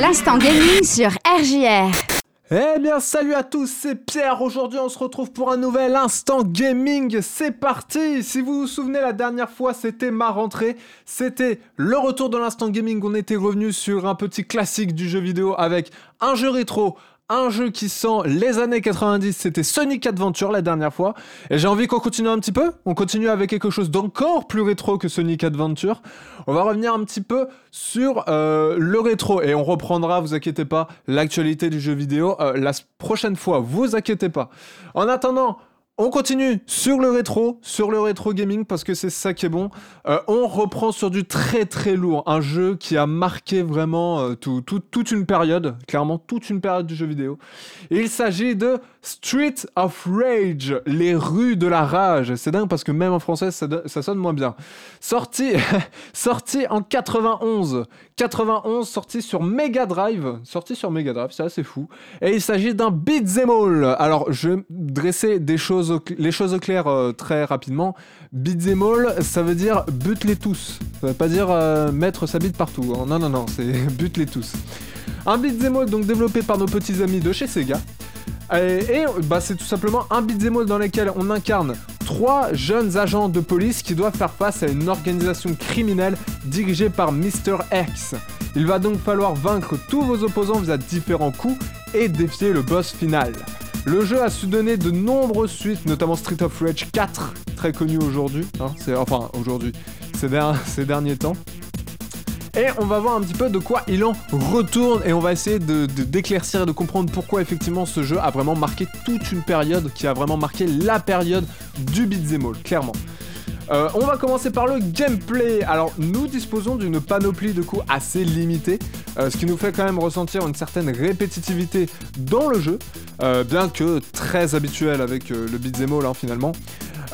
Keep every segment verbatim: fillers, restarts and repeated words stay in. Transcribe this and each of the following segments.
L'instant gaming sur R J R. Eh bien salut à tous, c'est Pierre, aujourd'hui on se retrouve pour un nouvel Instant Gaming, c'est parti. Si vous vous souvenez, la dernière fois c'était ma rentrée, c'était le retour de l'Instant Gaming, on était revenu sur un petit classique du jeu vidéo avec un jeu rétro, un jeu qui sent les années quatre-vingt-dix, c'était Sonic Adventure la dernière fois, et j'ai envie qu'on continue un petit peu, on continue avec quelque chose d'encore plus rétro que Sonic Adventure, on va revenir un petit peu sur euh, le rétro, et on reprendra, vous inquiétez pas, l'actualité du jeu vidéo euh, la prochaine fois, vous inquiétez pas. En attendant, on continue sur le rétro, sur le rétro gaming, parce que c'est ça qui est bon. Euh, on reprend sur du très très lourd, un jeu qui a marqué vraiment euh, tout, tout, toute une période, clairement toute une période du jeu vidéo. Et il s'agit de Street of Rage, les rues de la rage. C'est dingue parce que même en français, ça, ça sonne moins bien. Sorti, sorti en quatre-vingt-onze, quatre-vingt-onze, sorti sur Mega Drive, sorti sur Mega Drive, c'est assez fou. Et il s'agit d'un beat'em all. Alors, je vais dresser des choses les choses au clair euh, très rapidement. Beat'em all, ça veut dire bute-les tous. Ça veut pas dire euh, mettre sa bite partout. Hein. Non, non, non, c'est bute-les tous. Un beat'em all donc développé par nos petits amis de chez Sega. Et, et bah, c'est tout simplement un beat'em all dans lequel on incarne trois jeunes agents de police qui doivent faire face à une organisation criminelle dirigée par Mr X. Il va donc falloir vaincre tous vos opposants via différents coups et défier le boss final. Le jeu a su donner de nombreuses suites, notamment Street of Rage quatre, très connu aujourd'hui, hein, c'est, enfin aujourd'hui, ces, der- ces derniers temps. Et on va voir un petit peu de quoi il en retourne et on va essayer de, de, d'éclaircir et de comprendre pourquoi effectivement ce jeu a vraiment marqué toute une période, qui a vraiment marqué la période du beat'em all, clairement. Euh, on va commencer par le gameplay. Alors nous disposons d'une panoplie de coups assez limitée, euh, ce qui nous fait quand même ressentir une certaine répétitivité dans le jeu, euh, bien que très habituel avec euh, le beat'em all hein, finalement.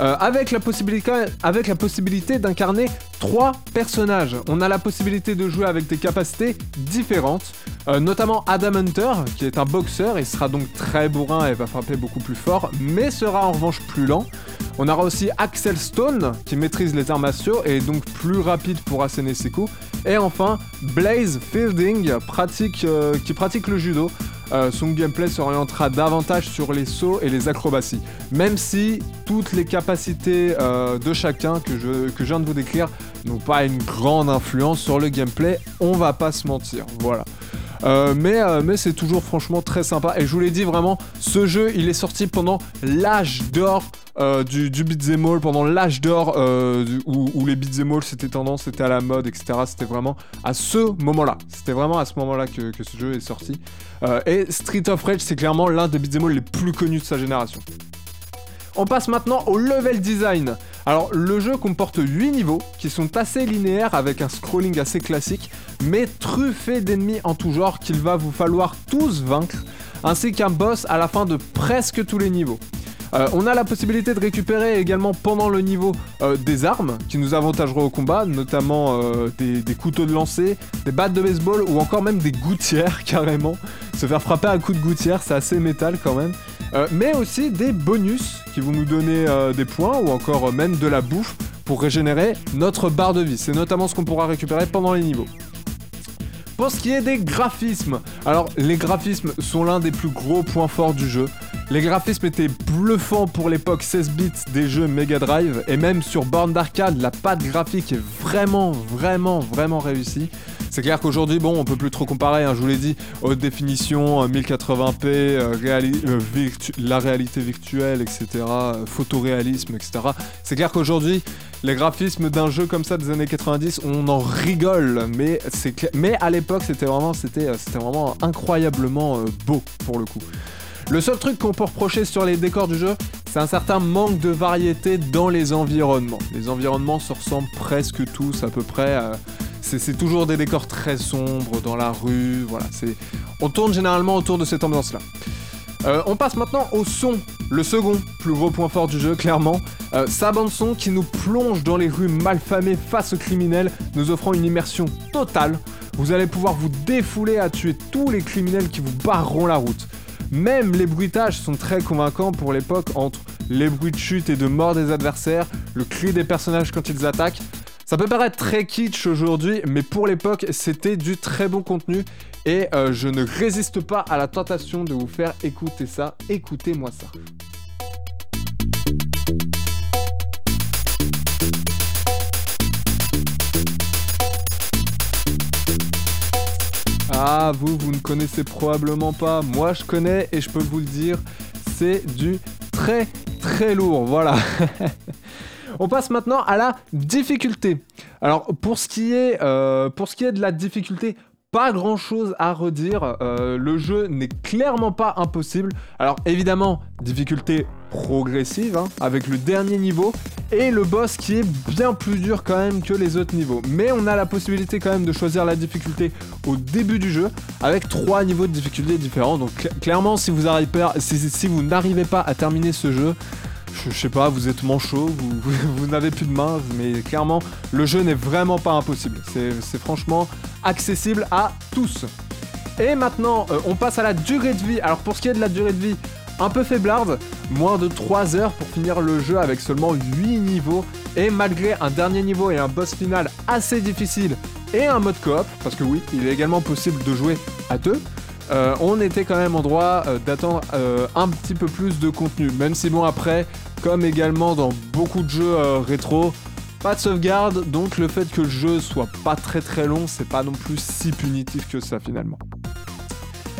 Euh, avec, la possibilité, avec la possibilité d'incarner trois personnages. On a la possibilité de jouer avec des capacités différentes, euh, notamment Adam Hunter, qui est un boxeur, il sera donc très bourrin et va frapper beaucoup plus fort, mais sera en revanche plus lent. On aura aussi Axel Stone, qui maîtrise les arts martiaux et est donc plus rapide pour asséner ses coups. Et enfin, Blaze Fielding, pratique, euh, qui pratique le judo. Euh, son gameplay s'orientera davantage sur les sauts et les acrobaties, même si toutes les capacités euh, de chacun que je, que je viens de vous décrire n'ont pas une grande influence sur le gameplay, on va pas se mentir, voilà. Euh, mais, euh, mais c'est toujours franchement très sympa, et je vous l'ai dit vraiment, ce jeu il est sorti pendant l'âge d'or euh, du, du beat'em all, pendant l'âge d'or euh, du, où, où les beat'em all c'était tendance, c'était à la mode, et cetera. C'était vraiment à ce moment-là, c'était vraiment à ce moment-là que, que ce jeu est sorti. Euh, et Street of Rage c'est clairement l'un des beat'em all les plus connus de sa génération. On passe maintenant au level design. Alors le jeu comporte huit niveaux qui sont assez linéaires avec un scrolling assez classique mais truffé d'ennemis en tout genre qu'il va vous falloir tous vaincre ainsi qu'un boss à la fin de presque tous les niveaux. Euh, on a la possibilité de récupérer également pendant le niveau euh, des armes qui nous avantageront au combat, notamment euh, des, des couteaux de lancer, des battes de baseball ou encore même des gouttières carrément. Se faire frapper à coups de gouttière, c'est assez métal quand même. Euh, mais aussi des bonus qui vont nous donner euh, des points ou encore euh, même de la bouffe pour régénérer notre barre de vie. C'est notamment ce qu'on pourra récupérer pendant les niveaux. Pour ce qui est des graphismes, alors les graphismes sont l'un des plus gros points forts du jeu. Les graphismes étaient bluffants pour l'époque seize bits des jeux Mega Drive et même sur borne d'arcade, la patte graphique est vraiment, vraiment, vraiment réussie. C'est clair qu'aujourd'hui, bon, on peut plus trop comparer, hein, je vous l'ai dit, haute définition, mille quatre-vingts p, euh, réali- euh, virtu- la réalité virtuelle, et cetera, euh, photoréalisme, et cetera. C'est clair qu'aujourd'hui, les graphismes d'un jeu comme ça des années quatre-vingt-dix, on en rigole, mais, c'est cla- mais à l'époque, c'était vraiment, c'était, euh, c'était vraiment incroyablement euh, beau, pour le coup. Le seul truc qu'on peut reprocher sur les décors du jeu, c'est un certain manque de variété dans les environnements. Les environnements se ressemblent presque tous à peu près. Euh, c'est, c'est toujours des décors très sombres dans la rue. Voilà, c'est, on tourne généralement autour de cette ambiance-là. Euh, on passe maintenant au son, le second plus gros point fort du jeu, clairement. Euh, sa bande-son qui nous plonge dans les rues malfamées face aux criminels, nous offrant une immersion totale. Vous allez pouvoir vous défouler à tuer tous les criminels qui vous barreront la route. Même les bruitages sont très convaincants pour l'époque, entre les bruits de chute et de mort des adversaires, le cri des personnages quand ils attaquent, Ça peut paraître très kitsch aujourd'hui, mais pour l'époque, c'était du très bon contenu et euh, je ne résiste pas à la tentation de vous faire écouter ça. Écoutez-moi ça. Ah, vous, vous ne connaissez probablement pas. Moi, je connais et je peux vous le dire, c'est du très, très lourd. Voilà. On passe maintenant à la difficulté. Alors, pour ce qui est, euh, pour ce qui est de la difficulté, pas grand chose à redire. Euh, le jeu n'est clairement pas impossible. Alors, évidemment, difficulté progressive, hein, avec le dernier niveau et le boss qui est bien plus dur quand même que les autres niveaux. Mais on a la possibilité quand même de choisir la difficulté au début du jeu avec trois niveaux de difficulté différents. Donc cl- clairement, si vous arrivez pas, si, si vous n'arrivez pas à terminer ce jeu, je, je sais pas, vous êtes manchot, vous, vous, vous n'avez plus de main, mais clairement, le jeu n'est vraiment pas impossible. C'est, c'est franchement accessible à tous. Et maintenant, euh, on passe à la durée de vie. Alors pour ce qui est de la durée de vie, un peu faiblarde, moins de trois heures pour finir le jeu avec seulement huit niveaux et malgré un dernier niveau et un boss final assez difficile et un mode coop, parce que oui, il est également possible de jouer à deux, euh, on était quand même en droit euh, d'attendre euh, un petit peu plus de contenu, même si bon après, comme également dans beaucoup de jeux euh, rétro, pas de sauvegarde, donc le fait que le jeu soit pas très très long, c'est pas non plus si punitif que ça finalement.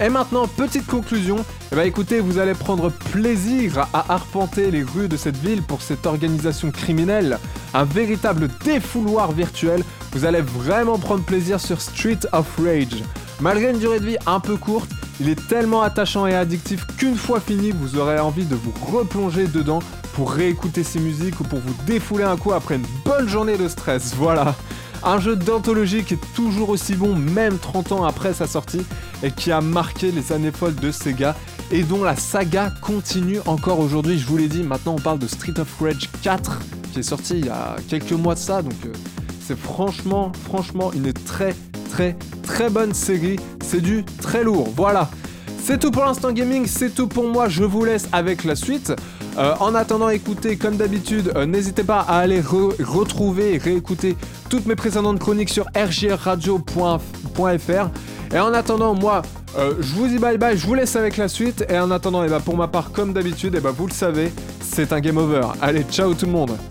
Et maintenant, petite conclusion, eh bien, écoutez, vous allez prendre plaisir à arpenter les rues de cette ville pour cette organisation criminelle, un véritable défouloir virtuel, vous allez vraiment prendre plaisir sur Street of Rage. Malgré une durée de vie un peu courte, il est tellement attachant et addictif qu'une fois fini, vous aurez envie de vous replonger dedans pour réécouter ses musiques ou pour vous défouler un coup après une bonne journée de stress, voilà. Un jeu d'anthologie qui est toujours aussi bon, même trente ans après sa sortie, et qui a marqué les années folles de Sega, et dont la saga continue encore aujourd'hui. Je vous l'ai dit, maintenant on parle de Street of Rage quatre, qui est sorti il y a quelques mois de ça, donc euh, c'est franchement, franchement une très, très, très bonne série. C'est du très lourd, voilà. C'est tout pour l'Instant Gaming, c'est tout pour moi, je vous laisse avec la suite. Euh, en attendant, écoutez, comme d'habitude, euh, n'hésitez pas à aller re- retrouver et réécouter toutes mes précédentes chroniques sur r g r radio point f r. Et en attendant, moi, euh, je vous dis bye bye, je vous laisse avec la suite. Et en attendant, et bah, pour ma part, comme d'habitude, et bah, vous le savez, c'est un game over. Allez, ciao tout le monde.